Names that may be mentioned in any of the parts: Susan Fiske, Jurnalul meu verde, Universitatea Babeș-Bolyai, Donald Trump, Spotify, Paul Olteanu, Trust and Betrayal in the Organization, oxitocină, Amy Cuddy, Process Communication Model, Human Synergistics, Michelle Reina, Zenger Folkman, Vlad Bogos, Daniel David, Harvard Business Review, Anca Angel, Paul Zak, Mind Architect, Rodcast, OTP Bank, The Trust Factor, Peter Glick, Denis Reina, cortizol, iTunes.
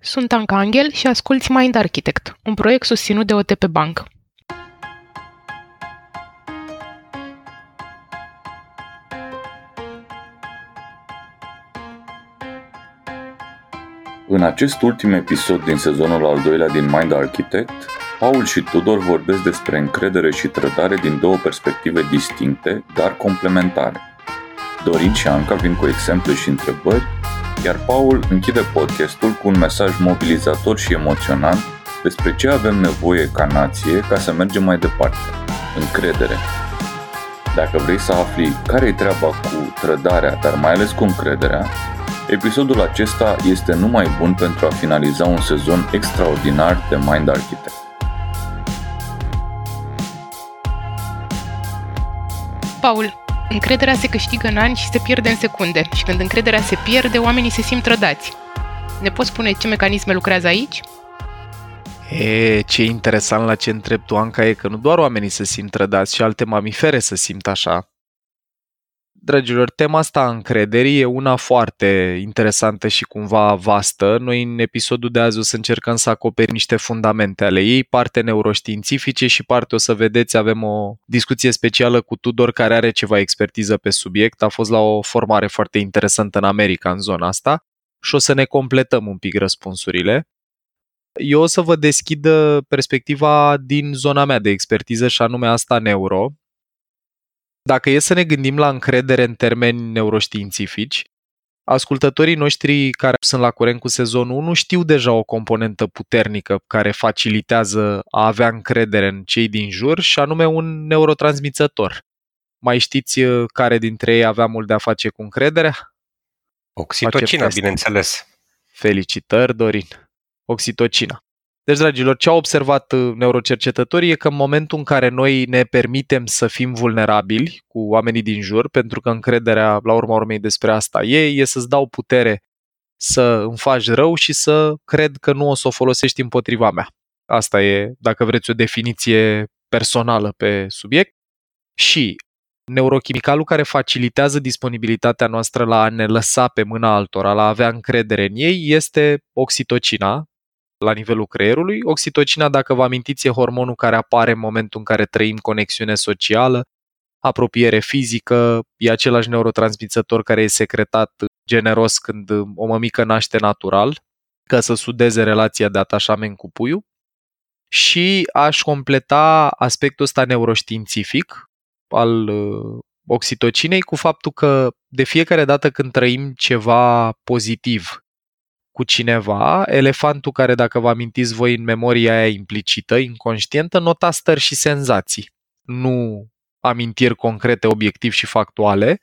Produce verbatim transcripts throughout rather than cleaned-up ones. Sunt Anca Angel și asculți Mind Architect, un proiect susținut de O T P Bank. În acest ultim episod din sezonul al doilea din Mind Architect, Paul și Tudor vorbesc despre încredere și trădare din două perspective distincte, dar complementare. Dorin și Anca vin cu exemple și întrebări, iar Paul închide podcastul cu un mesaj mobilizator și emoționant despre ce avem nevoie ca nație ca să mergem mai departe. Încredere. Dacă vrei să afli care-i treaba cu trădarea, dar mai ales cu încrederea, episodul acesta este numai bun pentru a finaliza un sezon extraordinar de Mind Architect. Paul, încrederea se câștigă în ani și se pierde în secunde și când încrederea se pierde, oamenii se simt trădați. Ne poți spune ce mecanisme lucrează aici? E, ce interesant la ce întrebi tu, Anca, e că nu doar oamenii se simt trădați, și alte mamifere se simt așa. Dragilor, tema asta a încrederii e una foarte interesantă și cumva vastă. Noi în episodul de azi o să încercăm să acoperim niște fundamente ale ei, parte neuroștiințifice și parte, o să vedeți, avem o discuție specială cu Tudor care are ceva expertiză pe subiect. A fost la o formare foarte interesantă în America, în zona asta, și o să ne completăm un pic răspunsurile. Eu o să vă deschid perspectiva din zona mea de expertiză și anume asta neuro. Dacă e să ne gândim la încredere în termeni neuroștiințifici, ascultătorii noștri care sunt la curent cu sezonul unu știu deja o componentă puternică care facilitează a avea încredere în cei din jur și anume un neurotransmițător. Mai știți care dintre ei avea mult de a face cu încrederea? Oxitocina, bineînțeles. Felicitări, Dorin. Oxitocina. Deci, dragilor, ce au observat neurocercetătorii e că în momentul în care noi ne permitem să fim vulnerabili cu oamenii din jur, pentru că încrederea, la urma urmei, despre asta e, e să-ți dau putere să îmi faci rău și să cred că nu o să o folosești împotriva mea. Asta e, dacă vreți, o definiție personală pe subiect. Și neurochimicalul care facilitează disponibilitatea noastră la a ne lăsa pe mâna altora, la a avea încredere în ei, este oxitocina. La nivelul creierului, oxitocina, dacă vă amintiți, e hormonul care apare în momentul în care trăim conexiune socială, apropiere fizică, e același neurotransmițător care e secretat generos când o mămică naște natural, ca să sudeze relația de atașament cu puiul. Și aș completa aspectul ăsta neuroștiințific al oxitocinei cu faptul că de fiecare dată când trăim ceva pozitiv cu cineva, elefantul care, dacă vă amintiți voi, în memoria aia implicită, inconștientă, nota stări și senzații. Nu amintiri concrete, obiectiv și factuale,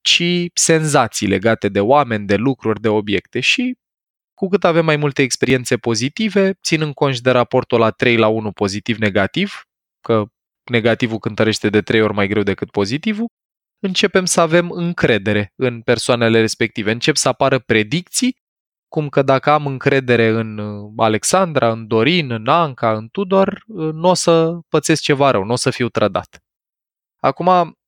ci senzații legate de oameni, de lucruri, de obiecte. Și cu cât avem mai multe experiențe pozitive, ținând conști de raportul la trei la unu pozitiv-negativ, că negativul cântărește de trei ori mai greu decât pozitivul, începem să avem încredere în persoanele respective. Încep să apară predicții, cum că dacă am încredere în Alexandra, în Dorin, în Anca, în Tudor, nu o să pățesc ceva rău, nu o să fiu trădat. Acum,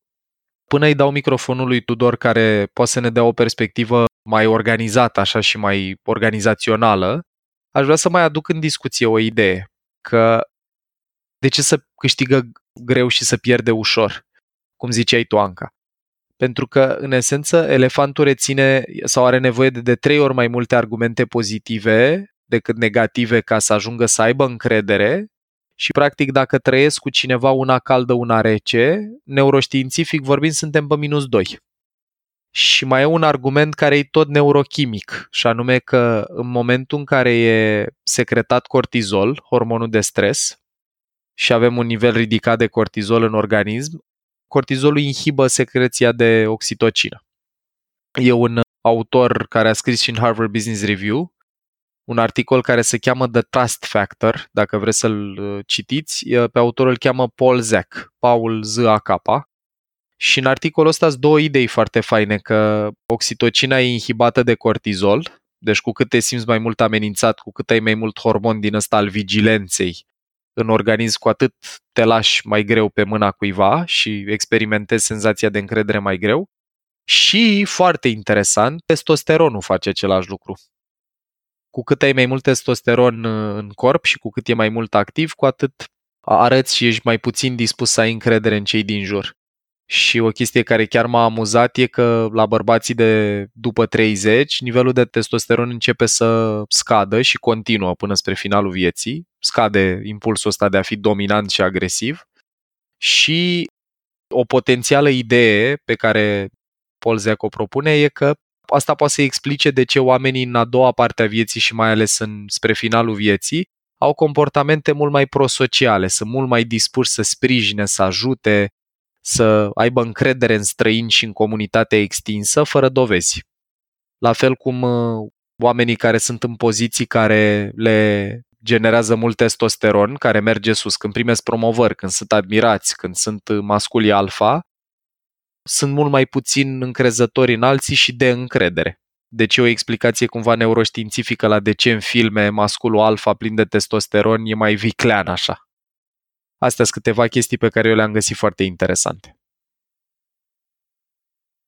până îi dau microfonul lui Tudor, care poate să ne dea o perspectivă mai organizată, așa, și mai organizațională, aș vrea să mai aduc în discuție o idee, că de ce să câștigă greu și să pierde ușor, cum ziceai tu, Anca? Pentru că, în esență, elefantul reține sau are nevoie de, de trei ori mai multe argumente pozitive decât negative ca să ajungă să aibă încredere și, practic, dacă trăiesc cu cineva una caldă, una rece, neuroștiințific vorbind, suntem pe minus doi. Și mai e un argument care e tot neurochimic, și anume că în momentul în care e secretat cortizol, hormonul de stres, și avem un nivel ridicat de cortizol în organism, cortizolul inhibă secreția de oxitocină. E un autor care a scris și în Harvard Business Review un articol care se cheamă The Trust Factor, dacă vreți să-l citiți. Pe autorul îl cheamă Paul Zak, Paul Z A K. Și în articolul ăsta sunt două idei foarte faine, că oxitocina e inhibată de cortizol, deci cu cât te simți mai mult amenințat, cu cât ai mai mult hormon din ăsta al vigilenței în organism, cu atât te lași mai greu pe mâna cuiva și experimentezi senzația de încredere mai greu. Și, foarte interesant, testosteronul face același lucru. cu cât ai mai mult testosteron în corp și cu cât e mai mult activ, cu atât arăți și ești mai puțin dispus să ai încredere în cei din jur. Și o chestie care chiar m-a amuzat e că la bărbații de după treizeci, nivelul de testosteron începe să scadă și continuă până spre finalul vieții. Scade impulsul ăsta de a fi dominant și agresiv. Și o potențială idee pe care Paul Zak o propune e că asta poate să explice de ce oamenii în a doua parte a vieții și mai ales în, spre finalul vieții au comportamente mult mai prosociale, sunt mult mai dispuși să sprijine, să ajute, să aibă încredere în străini și în comunitatea extinsă, fără dovezi. La fel cum oamenii care sunt în poziții care le generează mult testosteron, care merge sus, când primesc promovări, când sunt admirați, când sunt masculi alfa, sunt mult mai puțin încrezători în alții și de încredere. Deci e o explicație cumva neuroștiințifică la de ce în filme masculul alfa plin de testosteron e mai viclean așa. Astea sunt câteva chestii pe care eu le-am găsit foarte interesante.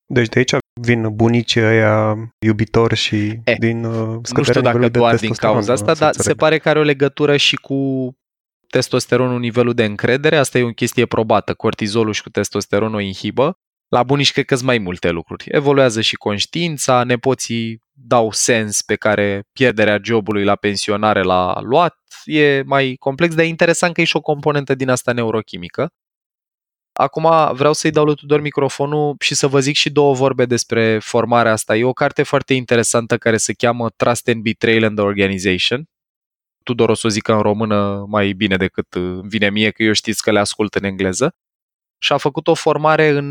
Deci de aici vin bunicii ăia iubitori și e, din uh, scăderea nivelului de testosteron. Nu știu dacă doar din cauza asta, dar înțeleg. Se pare că are o legătură și cu testosteronul, nivelul de încredere. Asta e o chestie probată. Cortizolul și cu testosteron o inhibă. La bunici cred că sunt mai multe lucruri. Evoluează și conștiința, nepoții dau sens pe care pierderea jobului la pensionare l-a luat. E mai complex, dar e interesant că e și o componentă din asta neurochimică. Acum vreau să-i dau lui Tudor microfonul și să vă zic și două vorbe despre formarea asta. E o carte foarte interesantă care se cheamă Trust and Betrayal in the Organization. Tudor o să o zică în română mai bine decât vine mie, că eu știți că le ascult în engleză. Și a făcut o formare în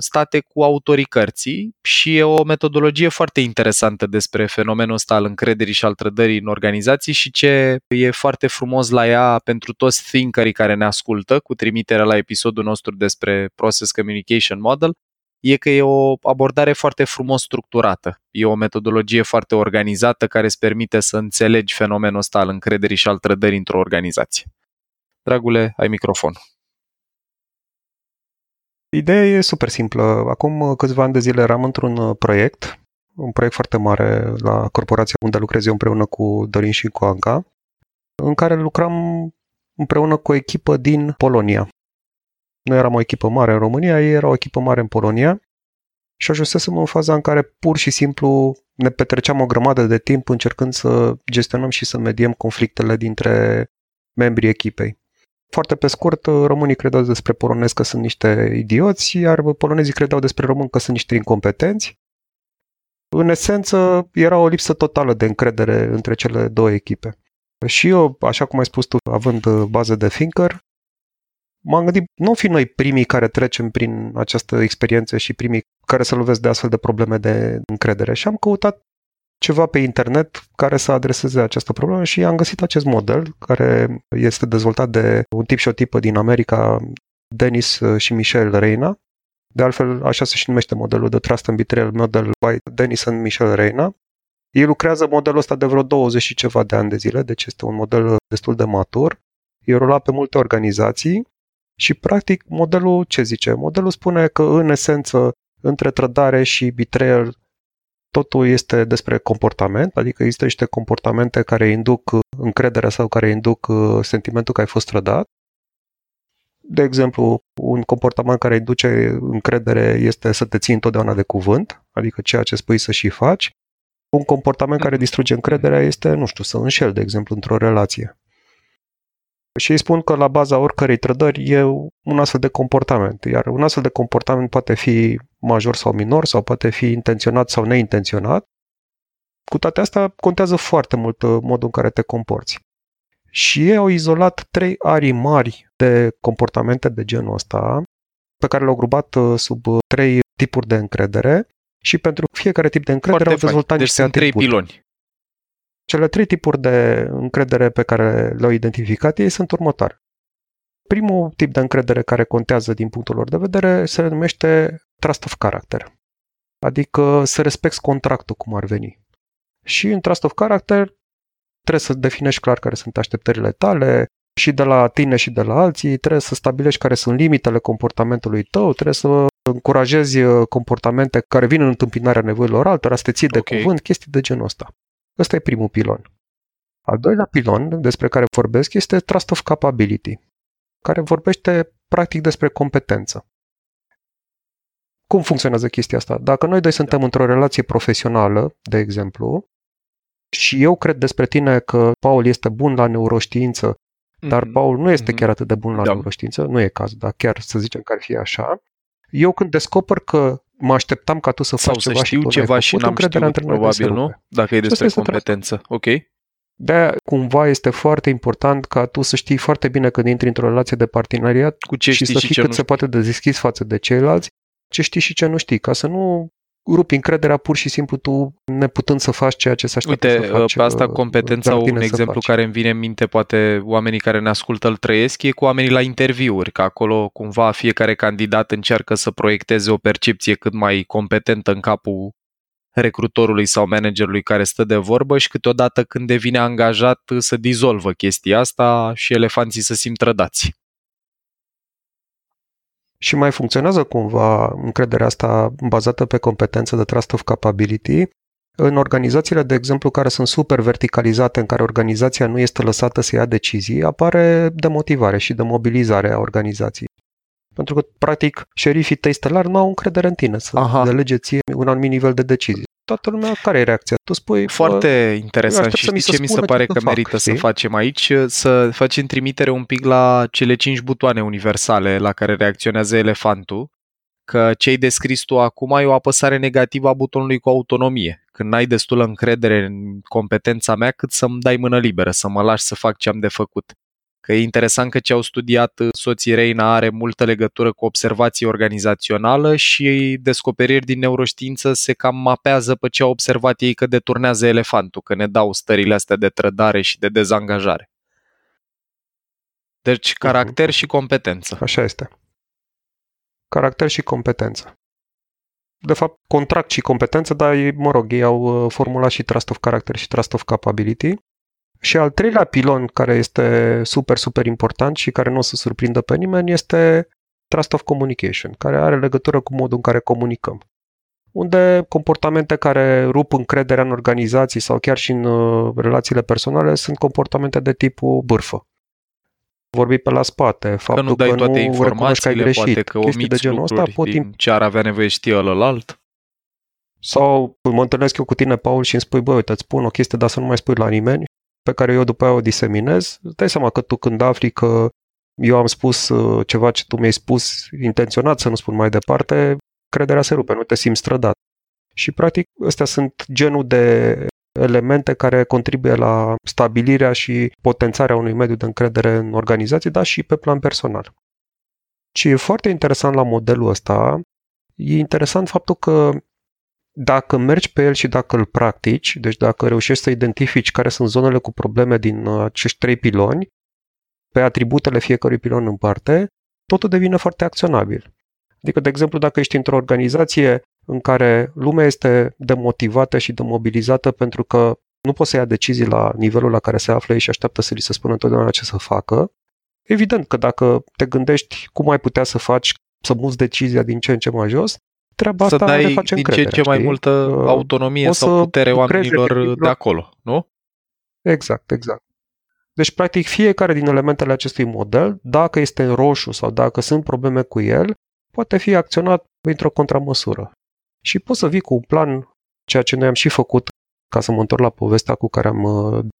state cu autorii cărții și e o metodologie foarte interesantă despre fenomenul ăsta al încrederii și al trădării în organizații și ce e foarte frumos la ea pentru toți thinkerii care ne ascultă, cu trimiterea la episodul nostru despre Process Communication Model, e că e o abordare foarte frumos structurată. E o metodologie foarte organizată care îți permite să înțelegi fenomenul ăsta al încrederii și al trădării într-o organizație. Dragule, ai microfonul. Ideea e super simplă. Acum câțiva ani de zile eram într-un proiect, un proiect foarte mare la corporația unde lucrez eu împreună cu Dorin și cu Anca, în care lucram împreună cu o echipă din Polonia. Noi eram o echipă mare în România, ei erau o echipă mare în Polonia și ajunsesem în faza în care pur și simplu ne petreceam o grămadă de timp încercând să gestionăm și să mediem conflictele dintre membrii echipei. Foarte pe scurt, românii credeau despre polonezi că sunt niște idioți, iar polonezii credeau despre români că sunt niște incompetenți. În esență, era o lipsă totală de încredere între cele două echipe. Și eu, așa cum ai spus tu, având bază de thinker, m-am gândit, nu fi noi primii care trecem prin această experiență și primii care se lovesc de astfel de probleme de încredere. Și am căutat ceva pe internet care să adreseze această problemă și am găsit acest model care este dezvoltat de un tip și o tipă din America, Denis și Michelle Reina. De altfel, așa se și numește modelul de Trust and Betrayal Model by Denis and Michelle Reina. Ei lucrează modelul ăsta de vreo douăzeci și ceva de ani de zile, deci este un model destul de matur. E rolat pe multe organizații și, practic, modelul ce zice? Modelul spune că, în esență, între trădare și betrayal, totul este despre comportament, adică există niște comportamente care induc încrederea sau care induc sentimentul că ai fost trădat. De exemplu, un comportament care induce încredere este să te ții întotdeauna de cuvânt, adică ceea ce spui să și faci. Un comportament care distruge încrederea este, nu știu, să înșel, de exemplu, într-o relație. Și ei spun că la baza oricărei trădări e un astfel de comportament, iar un astfel de comportament poate fi major sau minor, sau poate fi intenționat sau neintenționat. Cu toate astea, contează foarte mult modul în care te comporți. Și ei au izolat trei arii mari de comportamente de genul ăsta, pe care le-au grupat sub trei tipuri de încredere și pentru fiecare tip de încredere foarte au dezvoltat deci niște atribute. Trei piloni. Cele trei tipuri de încredere pe care le-au identificat ei sunt următoare. Primul tip de încredere care contează din punctul lor de vedere se numește trust of character, adică să respecti contractul cum ar veni. Și în trust of character trebuie să definești clar care sunt așteptările tale și de la tine și de la alții, trebuie să stabilești care sunt limitele comportamentului tău, trebuie să încurajezi comportamente care vin în întâmpinarea nevoilor altora, să te ții de okay. cuvânt, chestii de genul ăsta. Ăsta e primul pilon. Al doilea pilon despre care vorbesc este Trust of Capability, care vorbește practic despre competență. Cum funcționează chestia asta? Dacă noi doi suntem într-o relație profesională, de exemplu, și eu cred despre tine că Paul este bun la neuroștiință, dar mm-hmm. Paul nu este mm-hmm. chiar atât de bun la da. neuroștiință, nu e caz, dar chiar să zicem că ar fi așa, eu când descoper că mă așteptam ca tu să faci ceva și tu n-ai făcut, încrederea între noi probabil, se nu? Dacă e despre competență, ok? De-aia cumva este foarte important ca tu să știi foarte bine când intri într-o relație de parteneriat cu ce și să fii cât se poate de deschis față de ceilalți, ce știi și ce nu știi, ca să nu rupi încrederea pur și simplu tu neputând să faci ceea ce s-a așteptat să faci. Uite, pe asta competența, un exemplu care îmi vine în minte, poate oamenii care ne ascultă îl trăiesc, e cu oamenii la interviuri, că acolo cumva fiecare candidat încearcă să proiecteze o percepție cât mai competentă în capul recrutorului sau managerului care stă de vorbă și câteodată când devine angajat să dizolvă chestia asta și elefanții se simt trădați. Și mai funcționează cumva încrederea asta bazată pe competență de Trust of Capability în organizațiile, de exemplu, care sunt super verticalizate, în care organizația nu este lăsată să ia decizii, apare demotivare și demobilizare a organizației. Pentru că, practic, șerifii tăi stelari nu au încredere în tine să Aha. delege ție un anumit nivel de decizii. Toată lumea, care e reacția? Tu spui... Foarte interesant și știi ce mi se pare că merită să facem aici? Să facem trimitere un pic la cele cinci butoane universale la care reacționează elefantul, că ce ai descris tu acum e o apăsare negativă a butonului cu autonomie. Când n-ai destulă încredere în competența mea, cât să-mi dai mână liberă, să mă lași să fac ce am de făcut. Că e interesant că ce au studiat soții Reina are multă legătură cu observație organizațională și descoperiri din neuroștiință se cam mapează pe ce au observat ei că deturnează elefantul, că ne dau stările astea de trădare și de dezangajare. Deci caracter și competență. Așa este. Caracter și competență. De fapt, contract și competență, dar ei, mă rog, ei au formulat și Trust of Character și Trust of Capability. Și al treilea pilon, care este super, super important și care nu o să surprindă pe nimeni, este Trust of Communication, care are legătură cu modul în care comunicăm. Unde comportamente care rup încrederea în organizații sau chiar și în relațiile personale sunt comportamente de tipul bârfă. Vorbi pe la spate, faptul că nu, dai că toate nu recunoști că ai greșit, poate că chestii de genul ăsta pot... ce ar avea nevoie știe ălălalt. Sau mă întâlnesc eu cu tine, Paul, și îmi spui, bă, uite, îți spun o chestie, dar să nu mai spui la nimeni, pe care eu după aia o diseminez. Dai seama că tu când afli că eu am spus ceva ce tu mi-ai spus intenționat să nu spun mai departe, crederea se rupe, nu te simți strădat. Și practic astea sunt genul de elemente care contribuie la stabilirea și potențarea unui mediu de încredere în organizații, dar și pe plan personal. Ce e foarte interesant la modelul ăsta, e interesant faptul că dacă mergi pe el și dacă îl practici, deci dacă reușești să identifici care sunt zonele cu probleme din acești trei piloni, pe atributele fiecărui pilon în parte, totul devine foarte acționabil. Adică, de exemplu, dacă ești într-o organizație în care lumea este demotivată și demobilizată pentru că nu poți să ia decizii la nivelul la care se află ei și așteaptă să li se spună întotdeauna ce să facă, evident că dacă te gândești cum ai putea să faci, să muți decizia din ce în ce mai jos, treaba să asta dai din ce ce mai multă autonomie o sau putere oamenilor de acolo, nu? Exact, exact. Deci, practic, fiecare din elementele acestui model, dacă este în roșu sau dacă sunt probleme cu el, poate fi acționat printr-o contramăsură. Și poți să vii cu un plan, ceea ce noi am și făcut, ca să mă întorc la povestea cu care am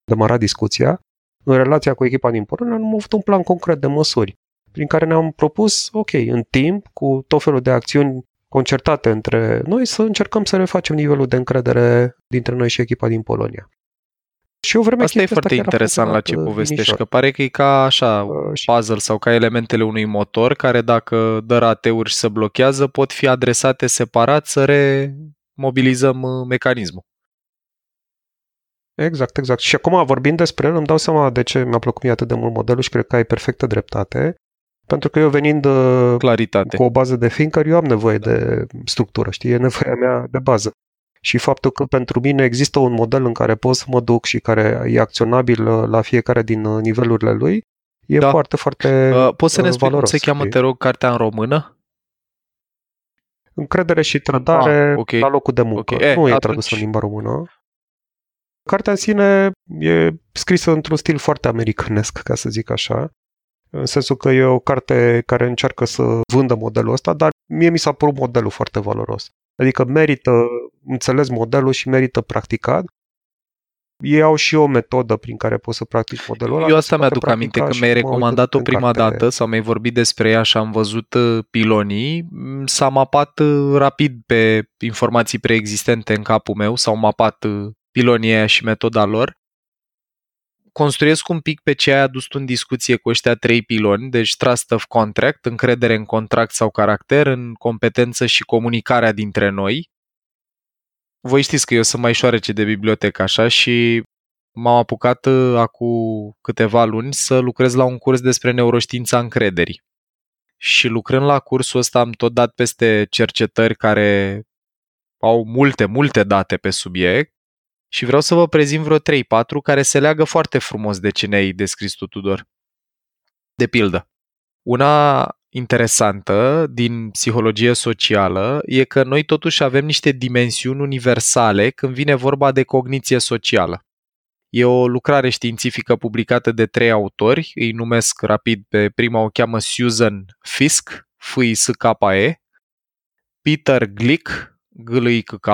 demarat discuția, în relația cu echipa din Polonia, am avut un plan concret de măsuri, prin care ne-am propus, ok, în timp, cu tot felul de acțiuni concertate între noi, să încercăm să refacem nivelul de încredere dintre noi și echipa din Polonia. Și o vreme asta e foarte interesant la ce povestești, inișor. Că pare că e ca așa uh, puzzle sau ca elementele unui motor care dacă dă rateuri și se blochează pot fi adresate separat să remobilizăm mecanismul. Exact, exact. Și acum vorbind despre el îmi dau seama de ce mi-a plăcut mie atât de mult modelul și cred că ai perfectă dreptate. Pentru că eu venind Claritate. Cu o bază de thinker, eu am nevoie da. de structură, știi? E nevoia mea de bază. Și faptul că pentru mine există un model în care pot să mă duc și care e acționabil la fiecare din nivelurile lui, e da. foarte, foarte valoros. Uh, poți să ne spui cum se cheamă, te rog, cartea în română? Încredere și trădare ah, okay. la locul de muncă. Okay. E, nu e atunci... tradusă în limba română. Cartea în sine e scrisă într-un stil foarte americanesc, ca să zic așa, în sensul că e o carte care încearcă să vândă modelul ăsta, dar mie mi s-a părut modelul foarte valoros. Adică merită înțeles modelul și merită practicat. Ei au și o metodă prin care poți să practici modelul ăla. Eu asta mi-aduc aminte, că mi-ai recomandat-o prima dată sau mi-ai vorbit despre ea și am văzut pilonii, s-a mapat rapid pe informații preexistente în capul meu, s-au mapat pilonii aia și metoda lor. Construiesc un pic pe ce ai adus tu în discuție cu ăștia trei piloni, deci trust of contract, încredere în contract sau caracter, în competență și comunicarea dintre noi. Voi știți că eu sunt mai șoarece de bibliotecă așa și m-am apucat acum câteva luni să lucrez la un curs despre neuroștiința încrederii. Și lucrând la cursul ăsta am tot dat peste cercetări care au multe, multe date pe subiect și vreau să vă prezint vreo trei patru care se leagă foarte frumos de ce ne-ai descris tu, Tudor. De pildă, una interesantă din psihologie socială e că noi totuși avem niște dimensiuni universale când vine vorba de cogniție socială. E o lucrare științifică publicată de trei autori, îi numesc rapid pe prima, o cheamă Susan Fiske, F I S K E, Peter Glick, G L I C K,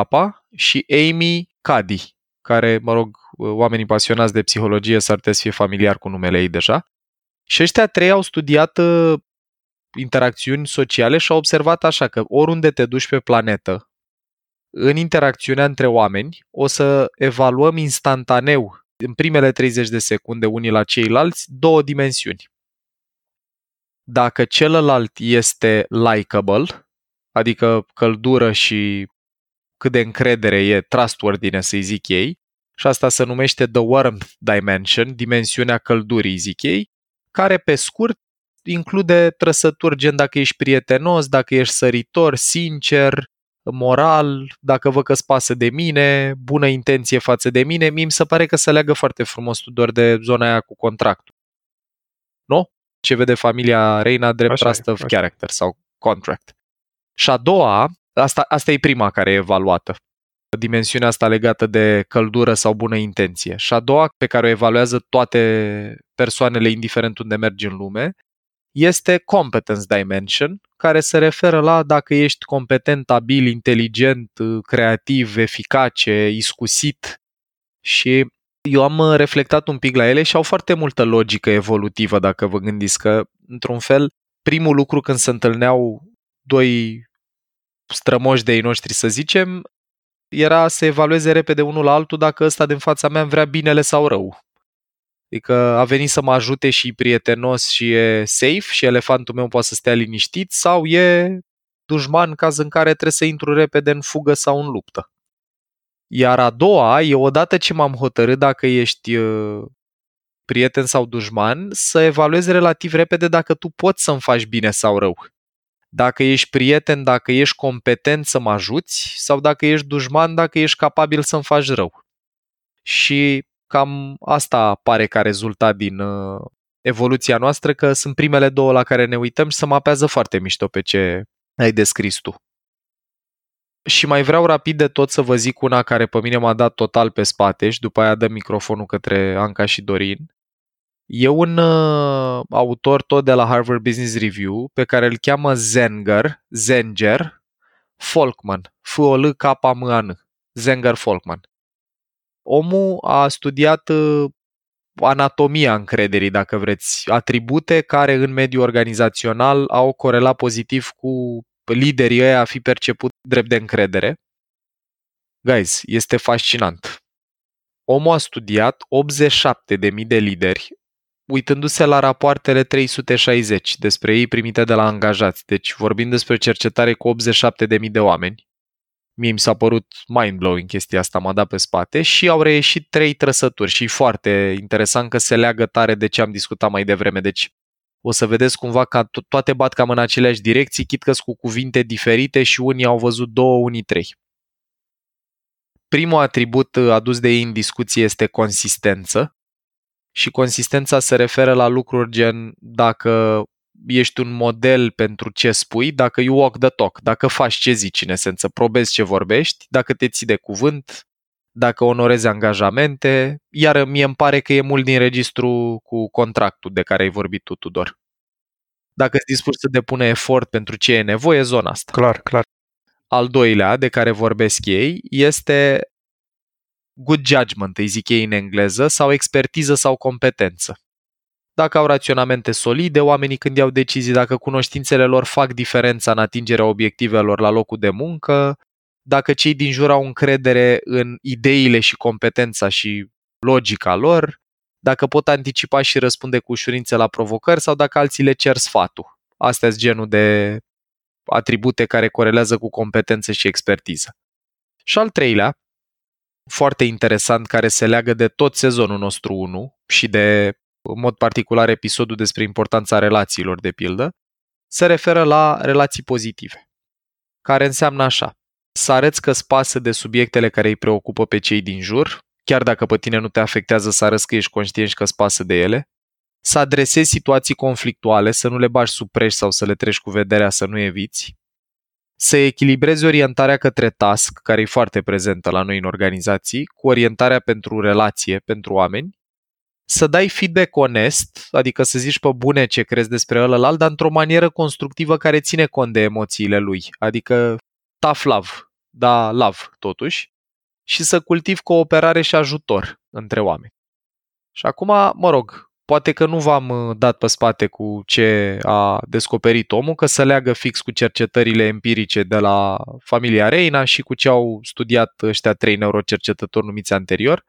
și Amy Cuddy, care, mă rog, oamenii pasionați de psihologie s-ar putea să fie familiar cu numele ei deja. Și ăștia trei au studiat interacțiuni sociale și au observat așa că oriunde te duci pe planetă, în interacțiunea între oameni, o să evaluăm instantaneu, în primele treizeci de secunde unii la ceilalți, două dimensiuni. Dacă celălalt este likable, adică căldură și cât de încredere e, trustworthiness, să-i zic ei, și asta se numește the warmth dimension, dimensiunea căldurii, zic ei, care pe scurt include trăsături gen dacă ești prietenos, dacă ești săritor, sincer, moral, dacă văd că-ți pasă de mine, bună intenție față de mine. Mie mi se pare că se leagă foarte frumos, Tudor, de zona aia cu contractul. Nu? Ce vede familia Reina drept așa trust e, of așa. Character sau contract. Și a doua, asta, asta e prima care e evaluată, dimensiunea asta legată de căldură sau bună intenție. Și a doua, pe care o evaluează toate persoanele, indiferent unde mergi în lume, este competence dimension, care se referă la dacă ești competent, abil, inteligent, creativ, eficace, iscusit. Și eu am reflectat un pic la ele și au foarte multă logică evolutivă, dacă vă gândiți că, într-un fel, primul lucru când se întâlneau doi strămoși de ei noștri, să zicem, era să evalueze repede unul la altul dacă ăsta din fața mea îmi vrea binele sau rău. Adică a venit să mă ajute și e prietenos și e safe și elefantul meu poate să stea liniștit, sau e dușman, în caz în care trebuie să intru repede în fugă sau în luptă. Iar a doua e, odată ce m-am hotărât dacă ești prieten sau dușman, să evaluezi relativ repede dacă tu poți să-mi faci bine sau rău. Dacă ești prieten, dacă ești competent să mă ajuți, sau dacă ești dușman, dacă ești capabil să-mi faci rău. Și cam asta pare că a rezultat din uh, evoluția noastră, că sunt primele două la care ne uităm și se mapează foarte mișto pe ce ai descris tu. Și mai vreau rapid de tot să vă zic una care pe mine m-a dat total pe spate și după aia dăm microfonul către Anca și Dorin. E un uh, autor tot de la Harvard Business Review pe care îl cheamă Zenger, Zenger Folkman, F O L K M A N, Zenger Folkman. Omul a studiat anatomia încrederii, dacă vreți, atribute care în mediul organizațional au corelat pozitiv cu liderii ăia a fi perceput drept de încredere. Guys, este fascinant. Omul a studiat optzeci și șapte de mii de lideri, uitându-se la rapoartele trei sute șaizeci despre ei primite de la angajați, deci vorbim despre cercetare cu optzeci și șapte de mii de oameni. Mie mi s-a părut mind-blowing chestia asta, m-a dat pe spate și au reieșit trei trăsături și foarte interesant că se leagă tare de ce am discutat mai devreme. Deci o să vedeți cumva că toate bat cam în aceleași direcții, chit că-s cu cuvinte diferite și unii au văzut două, unii trei. Primul atribut adus de ei în discuție este consistență și consistența se referă la lucruri gen dacă ești un model pentru ce spui, dacă you walk the talk, dacă faci ce zici în esență, probezi ce vorbești, dacă te ții de cuvânt, dacă onoreze angajamente, iar mie îmi pare că e mult din registru cu contractul de care ai vorbit tu, Tudor. Dacă ești dispus să depune efort pentru ce e nevoie, zona asta. Clar, clar. Al doilea, de care vorbesc ei, este good judgment, îi zic ei în engleză, sau expertiză sau competență. Dacă au raționamente solide, oamenii când iau decizii, dacă cunoștințele lor fac diferența în atingerea obiectivelor la locul de muncă, dacă cei din jur au încredere în ideile și competența și logica lor, dacă pot anticipa și răspunde cu ușurință la provocări sau dacă alții le cer sfatul. Astea sunt genul de atribute care corelează cu competență și expertiză. Și al treilea, foarte interesant, care se leagă de tot sezonul nostru unu și de, în mod particular, episodul despre importanța relațiilor, de pildă, se referă la relații pozitive, care înseamnă așa: să arăți că îți pasă de subiectele care îi preocupă pe cei din jur, chiar dacă pe tine nu te afectează, să arăți că ești conștient și că îți pasă de ele, să adresezi situații conflictuale, să nu le bagi sub preș sau să le treci cu vederea, să nu eviți, să echilibrezi orientarea către task, care e foarte prezentă la noi în organizații, cu orientarea pentru relație, pentru oameni, să dai feedback onest, adică să zici pe bune ce crezi despre ălălalt, dar într-o manieră constructivă care ține cont de emoțiile lui, adică tough love, da love totuși, și să cultivi cooperare și ajutor între oameni. Și acum, mă rog, poate că nu v-am dat pe spate cu ce a descoperit omul, că se leagă fix cu cercetările empirice de la familia Reina și cu ce au studiat ăștia trei neurocercetători numiți anterior.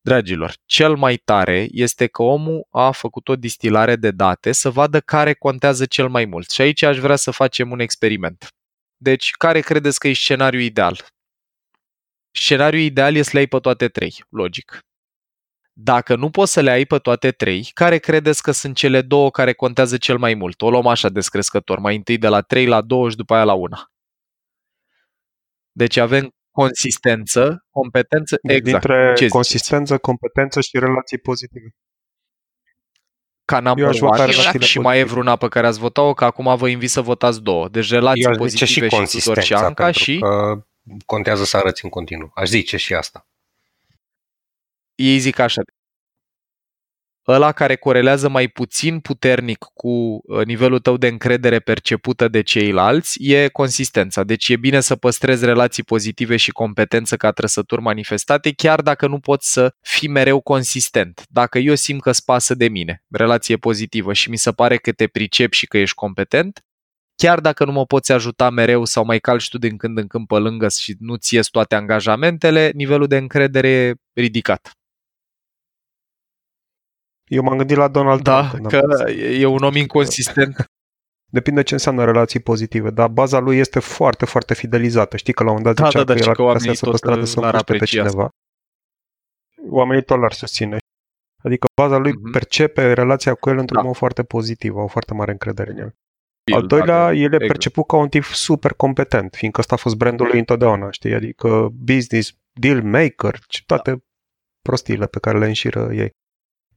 Dragilor, cel mai tare este că omul a făcut o distilare de date să vadă care contează cel mai mult. Și aici aș vrea să facem un experiment. Deci, care credeți că e scenariul ideal? Scenariul ideal e să le ai pe toate trei, logic. Dacă nu poți să le ai pe toate trei, care credeți că sunt cele două care contează cel mai mult? O luăm așa descrescător, mai întâi de la trei la două și după aia la unu. Deci avem consistență, competență, exact. Dintre consistență, competență și relații pozitive. Ca number one și mai e vreuna pe care ați votat-o, că acum vă invit să votați două. Deci relații pozitive și, și consistența, și Anca, și... Că contează să arăți în continuu. Aș zice și asta. Ei zic așa. Ăla care corelează mai puțin puternic cu nivelul tău de încredere percepută de ceilalți e consistența. Deci e bine să păstrezi relații pozitive și competență ca trăsături manifestate, chiar dacă nu poți să fii mereu consistent. Dacă eu simt că îți pasă de mine, relație pozitivă, și mi se pare că te pricepi și că ești competent, chiar dacă nu mă poți ajuta mereu sau mai calci tu din când în când pe lângă și nu ți ies toate angajamentele, nivelul de încredere e ridicat. Eu m-am gândit la Donald da, Trump. Da, că e un om inconsistent. Depinde ce înseamnă relații pozitive, dar baza lui este foarte, foarte fidelizată. Știi că la un dat da, zicea da, că, da, că oamenii tot l-ar aprecia. Oamenii tot l-ar susține. Adică baza lui uh-huh. percepe relația cu el într-un da. mod foarte pozitiv, au foarte mare încredere în el. Al doilea, el e perceput ca un tip super competent, fiindcă ăsta a fost brandul lui întotdeauna, știi? Adică business, deal maker și toate da. prostiile pe care le înșiră ei.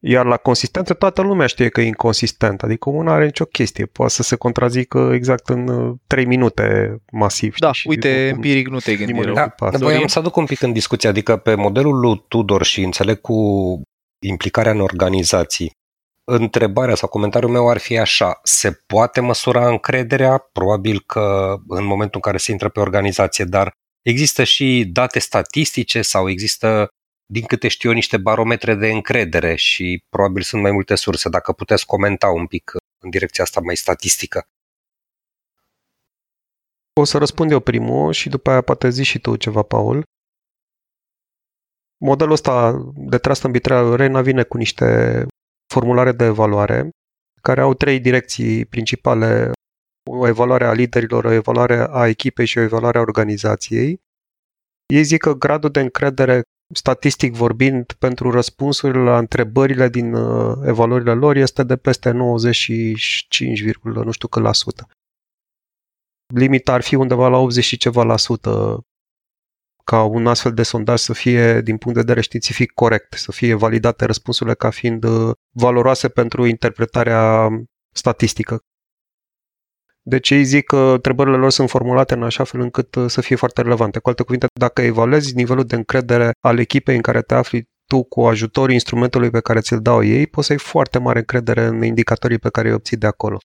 Iar la consistență toată lumea știe că e inconsistent, adică unul are nicio chestie, poate să se contrazică exact în trei minute masiv. Da, știi? Uite, empiric nu te-ai gândit rău. Da, voiam să aduc un pic în discuție, adică pe modelul lui Tudor și înțeleg cu implicarea în organizații. Întrebarea sau comentariul meu ar fi așa: se poate măsura încrederea? Probabil că în momentul în care se intră pe organizație, dar există și date statistice sau există, din câte știu eu, niște barometre de încredere și probabil sunt mai multe surse. Dacă puteți comenta un pic în direcția asta mai statistică. O să răspund eu primul și după aia poate zici și tu ceva, Paul. Modelul ăsta de Trust and Betrayal Reina vine cu niște formulare de evaluare, care au trei direcții principale: o evaluare a liderilor, o evaluare a echipei și o evaluare a organizației. Ei zic că gradul de încredere, statistic vorbind, pentru răspunsurile la întrebările din evaluările lor este de peste nouăzeci și cinci, nu știu cât la sută. Limita ar fi undeva la optzeci și ceva la sută ca un astfel de sondaj să fie, din punct de vedere științific, corect, să fie validate răspunsurile ca fiind valoroase pentru interpretarea statistică. Deci ei zic că întrebările lor sunt formulate în așa fel încât să fie foarte relevante. Cu alte cuvinte, dacă evaluezi nivelul de încredere al echipei în care te afli tu cu ajutorul instrumentului pe care ți-l dau ei, poți să ai foarte mare încredere în indicatorii pe care îi obții de acolo.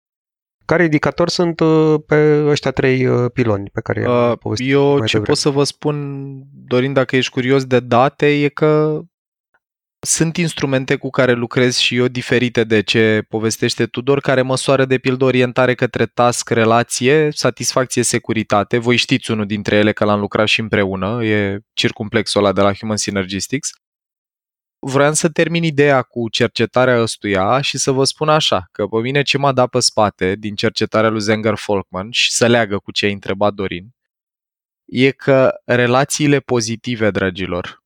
Care indicatori sunt pe ăștia trei piloni pe care i-am povestit mai devreme? Eu ce pot să vă spun, Dorin, dacă ești curios de date, e că sunt instrumente cu care lucrez și eu diferite de ce povestește Tudor, care măsoară de pildă orientare către task, relație, satisfacție, securitate. Voi știți unul dintre ele că l-am lucrat și împreună, e circumplexul ăla de la Human Synergistics. Vreau să termin ideea cu cercetarea ăstuia și să vă spun așa, că pe mine ce m-a dat pe spate din cercetarea lui Zenger Folkman și să leagă cu ce a întrebat Dorin, e că relațiile pozitive, dragilor,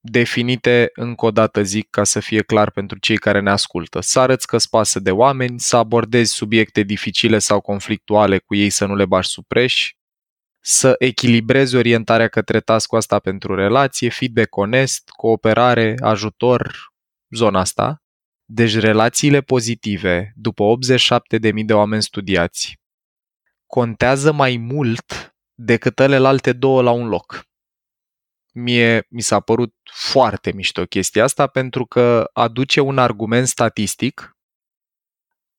definite încă o dată, zic, ca să fie clar pentru cei care ne ascultă, să arăți că-ți pasă de oameni, să abordezi subiecte dificile sau conflictuale cu ei, să nu le bași sub preș, să echilibrezi orientarea către task-ul asta pentru relație, feedback onest, cooperare, ajutor, zona asta. Deci relațiile pozitive, după optzeci și șapte de mii de oameni studiați, contează mai mult decât celelalte două la un loc. Mie mi s-a părut foarte mișto chestia asta pentru că aduce un argument statistic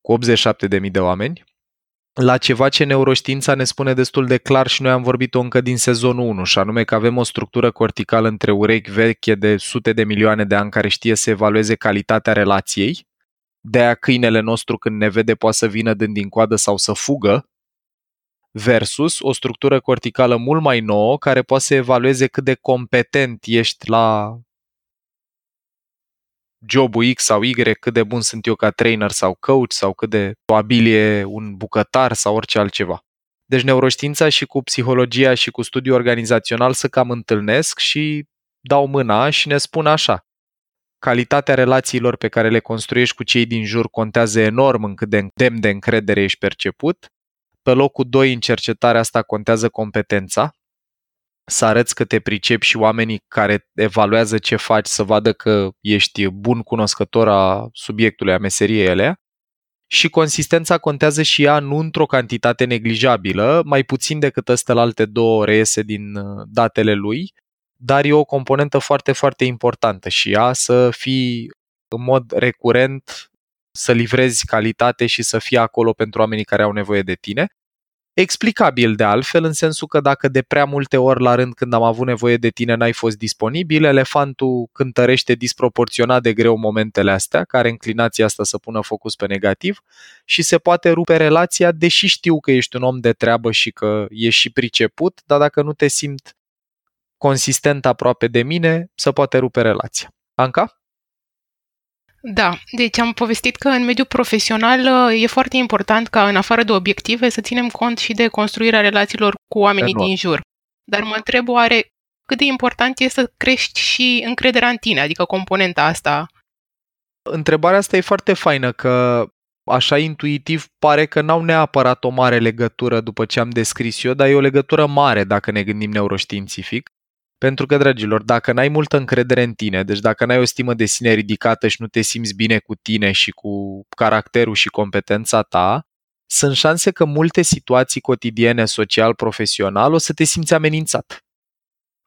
cu optzeci și șapte de mii de oameni la ceva ce neuroștiința ne spune destul de clar și noi am vorbit-o încă din sezonul unu, și anume că avem o structură corticală între urechi veche de sute de milioane de ani care știe să evalueze calitatea relației, de-aia câinele nostru când ne vede poate să vină dând din coadă sau să fugă, versus o structură corticală mult mai nouă care poate să evalueze cât de competent ești la jobul X sau Y, cât de bun sunt eu ca trainer sau coach sau cât de abil e un bucătar sau orice altceva. Deci neuroștiința și cu psihologia și cu studiul organizațional se cam întâlnesc și dau mâna și ne spun așa. Calitatea relațiilor pe care le construiești cu cei din jur contează enorm în cât de demn de încredere ești perceput. Pe locul doi în cercetarea asta contează competența. Să arăți că te pricepi și oamenii care evaluează ce faci să vadă că ești bun cunoscător a subiectului, a meseriei alea. Și consistența contează și ea nu într-o cantitate neglijabilă, mai puțin decât ăstelalte două reiese din datele lui, dar e o componentă foarte, foarte importantă și ea să fii în mod recurent, să livrezi calitate și să fii acolo pentru oamenii care au nevoie de tine. Explicabil de altfel, în sensul că dacă de prea multe ori la rând când am avut nevoie de tine n-ai fost disponibil, elefantul cântărește disproporționat de greu momentele astea, care înclinația asta să pună focus pe negativ și se poate rupe relația, deși știu că ești un om de treabă și că ești și priceput, dar dacă nu te simt consistent aproape de mine, se poate rupe relația. Anca? Da, deci am povestit că în mediul profesional e foarte important ca în afară de obiective să ținem cont și de construirea relațiilor cu oamenii din jur. Dar mă întreb oare cât de important e să crești și încrederea în tine, adică componenta asta? Întrebarea asta e foarte faină că așa intuitiv pare că n-au neapărat o mare legătură după ce am descris eu, dar e o legătură mare dacă ne gândim neuroștiințific. Pentru că, dragilor, dacă n-ai multă încredere în tine, deci dacă n-ai o stimă de sine ridicată și nu te simți bine cu tine și cu caracterul și competența ta, sunt șanse că multe situații cotidiene, social, profesional, o să te simți amenințat.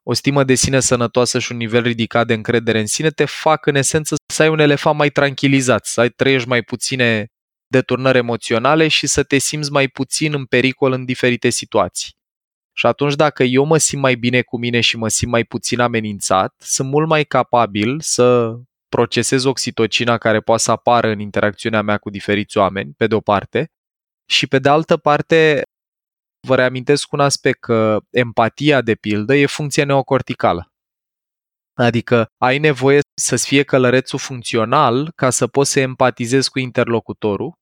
O stimă de sine sănătoasă și un nivel ridicat de încredere în sine te fac, în esență, să ai un elefant mai tranquilizat, să ai trăiești mai puține deturnări emoționale și să te simți mai puțin în pericol în diferite situații. Și atunci dacă eu mă simt mai bine cu mine și mă simt mai puțin amenințat, sunt mult mai capabil să procesez oxitocina care poate să apară în interacțiunea mea cu diferiți oameni, pe de o parte, și pe de altă parte vă reamintesc un aspect că empatia, de pildă, e funcție neocorticală. Adică ai nevoie să-ți fie călărețul funcțional ca să poți să empatizezi cu interlocutorul,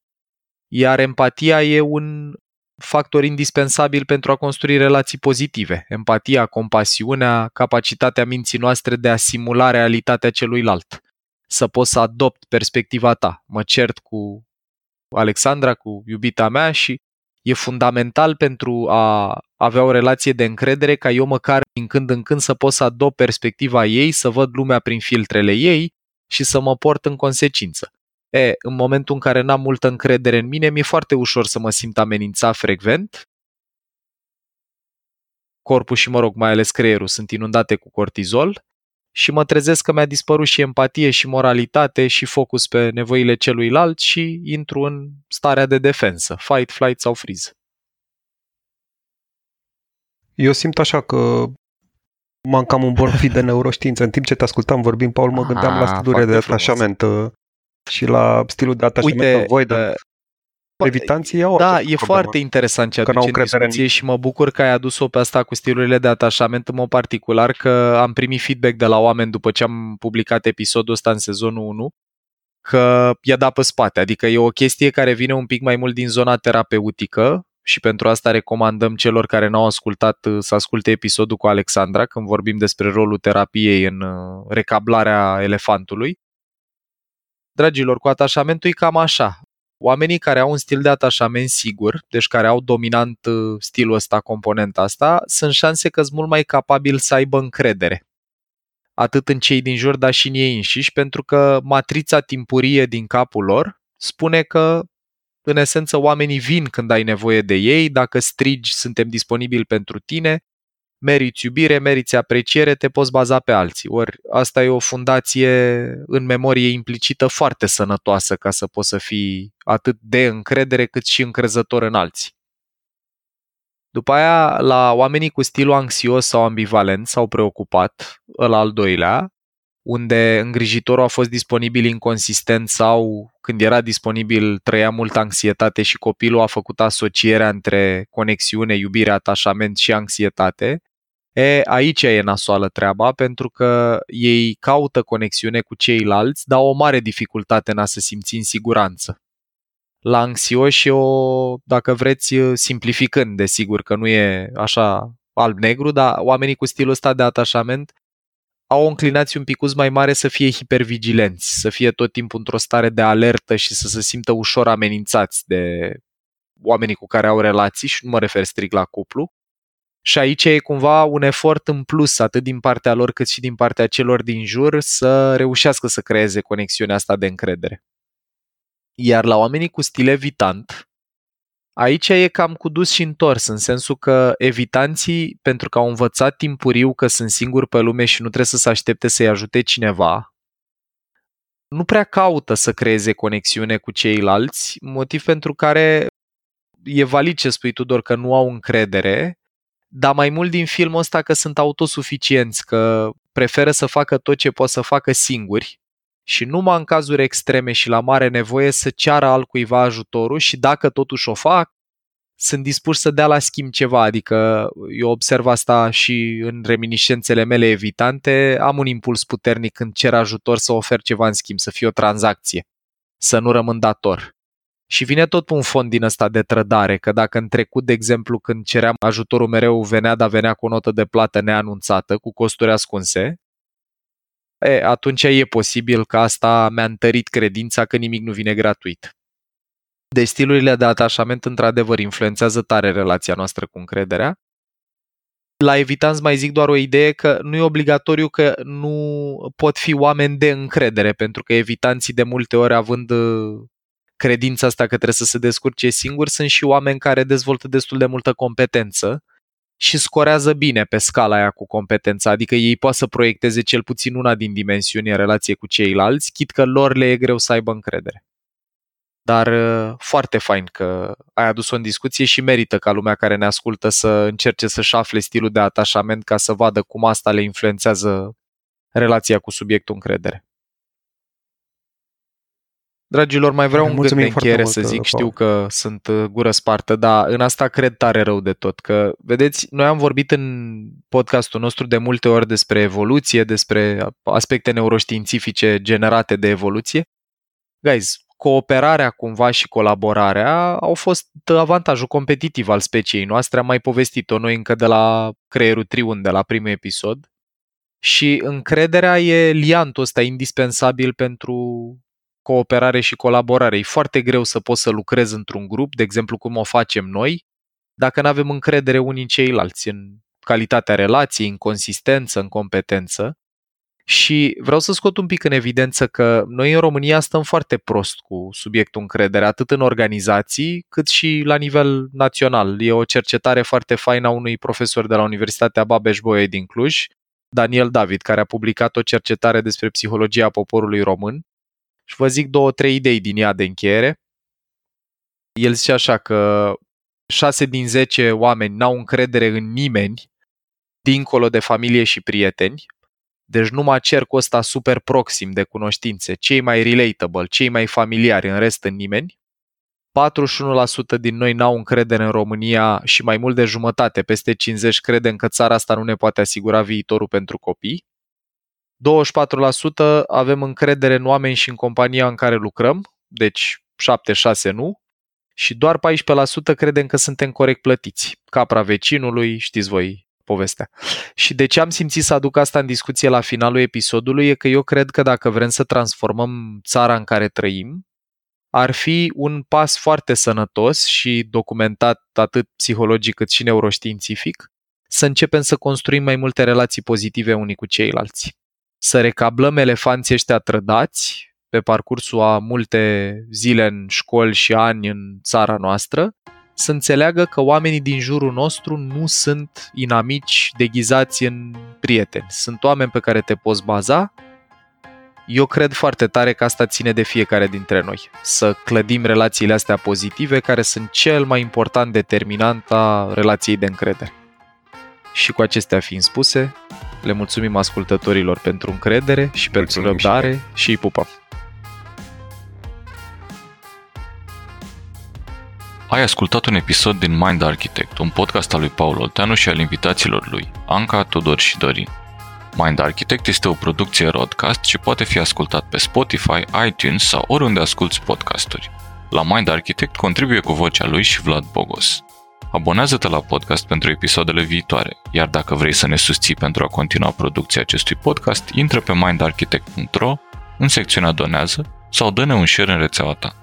iar empatia e un factor indispensabil pentru a construi relații pozitive, empatia, compasiunea, capacitatea minții noastre de a simula realitatea celuilalt, să poți să adopți perspectiva ta. Mă cert cu Alexandra, cu iubita mea și e fundamental pentru a avea o relație de încredere ca eu măcar din când în când să pot să adopt perspectiva ei, să văd lumea prin filtrele ei și să mă port în consecință. E, în momentul în care n-am multă încredere în mine, mi-e foarte ușor să mă simt amenințat frecvent. Corpul și, mă rog, mai ales creierul sunt inundate cu cortizol și mă trezesc că mi-a dispărut și empatie și moralitate și focus pe nevoile celuilalt și intru în starea de defensă, fight, flight sau freeze. Eu simt așa că m-am cam îmbolnăvit de neuroștiință. În timp ce te ascultam vorbind, Paul, mă gândeam Aha, la studiile de atașament frumos. Și la stilul de atașament. Uite, avoidant. Evitanții iau Da, e problemă. Foarte interesant ce aduce în discuție în... și mă bucur că ai adus-o pe asta cu stilurile de atașament, în mod particular că am primit feedback de la oameni după ce am publicat episodul ăsta în sezonul unu, că i-a dat pe spate. Adică e o chestie care vine un pic mai mult din zona terapeutică și pentru asta recomandăm celor care n-au ascultat să asculte episodul cu Alexandra când vorbim despre rolul terapiei în recablarea elefantului. Dragilor, cu atașamentul e cam așa. Oamenii care au un stil de atașament sigur, deci care au dominant stilul ăsta, componenta asta, sunt șanse că sunt mult mai capabili să aibă încredere. Atât în cei din jur, dar și în ei înșiși, pentru că matrița timpurie din capul lor spune că, în esență, oamenii vin când ai nevoie de ei, dacă strigi, suntem disponibili pentru tine, meriți iubire, meriți apreciere, te poți baza pe alții. Ori asta e o fundație în memorie implicită foarte sănătoasă ca să poți să fii atât de încredere cât și încrezător în alții. După aia, la oamenii cu stilul anxios sau ambivalent sau preocupat, ăla al doilea, unde îngrijitorul a fost disponibil inconsistent sau când era disponibil trăia multă anxietate și copilul a făcut asocierea între conexiune, iubire, atașament și anxietate, e, aici e nasoală treaba, pentru că ei caută conexiune cu ceilalți, dar au o mare dificultate în a se simți în siguranță. La anxioși, o, dacă vreți, simplificând, desigur că nu e așa alb-negru, dar oamenii cu stilul ăsta de atașament au o înclinație un picuț mai mare să fie hipervigilenți, să fie tot timpul într-o stare de alertă și să se simtă ușor amenințați de oamenii cu care au relații, și nu mă refer strict la cuplu. Și aici e cumva un efort în plus, atât din partea lor cât și din partea celor din jur, să reușească să creeze conexiunea asta de încredere. Iar la oamenii cu stil evitant, aici e cam cu dus și întors, în sensul că evitanții, pentru că au învățat timpuriu că sunt singuri pe lume și nu trebuie să se aștepte să-i ajute cineva, nu prea caută să creeze conexiune cu ceilalți, motiv pentru care e valid ce spui, Tudor, că nu au încredere, dar mai mult din filmul ăsta că sunt autosuficienți, că preferă să facă tot ce pot să facă singuri, și numai în cazuri extreme și la mare nevoie să ceară altcuiva ajutorul și dacă totuși o fac, sunt dispuși să dea la schimb ceva. Adică eu observ asta și în reminiscențele mele evitante, am un impuls puternic când cer ajutor să ofer ceva în schimb, să fie o tranzacție, să nu rămân dator. Și vine tot un fond din ăsta de trădare, că dacă în trecut, de exemplu, când ceream ajutorul mereu venea, dar venea cu o notă de plată neanunțată, cu costuri ascunse, E, atunci e posibil că asta mi-a întărit credința că nimic nu vine gratuit. Deci stilurile de atașament într-adevăr influențează tare relația noastră cu încrederea. La evitanți mai zic doar o idee că nu e obligatoriu că nu pot fi oameni de încredere, pentru că evitanții de multe ori, având credința asta că trebuie să se descurce singuri, sunt și oameni care dezvoltă destul de multă competență și scorează bine pe scala aia cu competența, adică ei poate să proiecteze cel puțin una din dimensiuni în relație cu ceilalți, chit că lor le e greu să aibă încredere. Dar foarte fain că ai adus-o în discuție și merită ca lumea care ne ascultă să încerce să-și afle stilul de atașament ca să vadă cum asta le influențează relația cu subiectul încredere. Dragilor, mai vreau un gând de încheiere să zic, știu că sunt gură spartă, dar în asta cred tare rău de tot, că, vedeți, noi am vorbit în podcastul nostru de multe ori despre evoluție, despre aspecte neuroștiințifice generate de evoluție. Guys, cooperarea cumva și colaborarea au fost avantajul competitiv al speciei noastre, am mai povestit-o noi încă de la Creierul Triun, de la primul episod, și încrederea e liantul ăsta indispensabil pentru cooperare și colaborare. E foarte greu să poți să lucrezi într-un grup, de exemplu cum o facem noi, dacă nu avem încredere unii în ceilalți, în calitatea relației, în consistență, în competență. Și vreau să scot un pic în evidență că noi în România stăm foarte prost cu subiectul încredere, atât în organizații, cât și la nivel național. E o cercetare foarte faină a unui profesor de la Universitatea Babeș-Bolyai din Cluj, Daniel David, care a publicat o cercetare despre psihologia poporului român. Și vă zic două, trei idei din ea de încheiere. El zice așa că șase din zece oameni n-au încredere în nimeni dincolo de familie și prieteni. Deci numai cercul ăsta super proxim de cunoștințe, cei mai relatable, cei mai familiari, în rest în nimeni. patruzeci și unu la sută din noi n-au încredere în România și mai mult de jumătate, peste cincizeci, credem că țara asta nu ne poate asigura viitorul pentru copii. douăzeci și patru la sută avem încredere în oameni și în compania în care lucrăm, deci șaptezeci și șase la sută nu. Și doar paisprezece la sută credem că suntem corect plătiți. Capra vecinului, știți voi povestea. Și de ce am simțit să aduc asta în discuție la finalul episodului e că eu cred că dacă vrem să transformăm țara în care trăim, ar fi un pas foarte sănătos și documentat atât psihologic cât și neuroștiințific, să începem să construim mai multe relații pozitive unii cu ceilalți. Să recablăm elefanții ăștia trădați pe parcursul a multe zile în școli și ani în țara noastră, să înțeleagă că oamenii din jurul nostru nu sunt inamici deghizați în prieteni. Sunt oameni pe care te poți baza. Eu cred foarte tare că asta ține de fiecare dintre noi. Să clădim relațiile astea pozitive care sunt cel mai important determinant a relației de încredere. Și cu acestea fiind spuse, le mulțumim ascultătorilor pentru încredere și pentru răbdare și îi pupăm. Ai ascultat un episod din Mind Architect, un podcast al lui Paul Olteanu și al invitaților lui, Anca, Tudor și Dorin. Mind Architect este o producție Rodcast și poate fi ascultat pe Spotify, iTunes sau oriunde asculți podcasturi. La Mind Architect contribuie cu vocea lui și Vlad Bogos. Abonează-te la podcast pentru episoadele viitoare, iar dacă vrei să ne susții pentru a continua producția acestui podcast, intră pe mind architect punct ro, în secțiunea Donează sau dă-ne un share în rețeaua ta.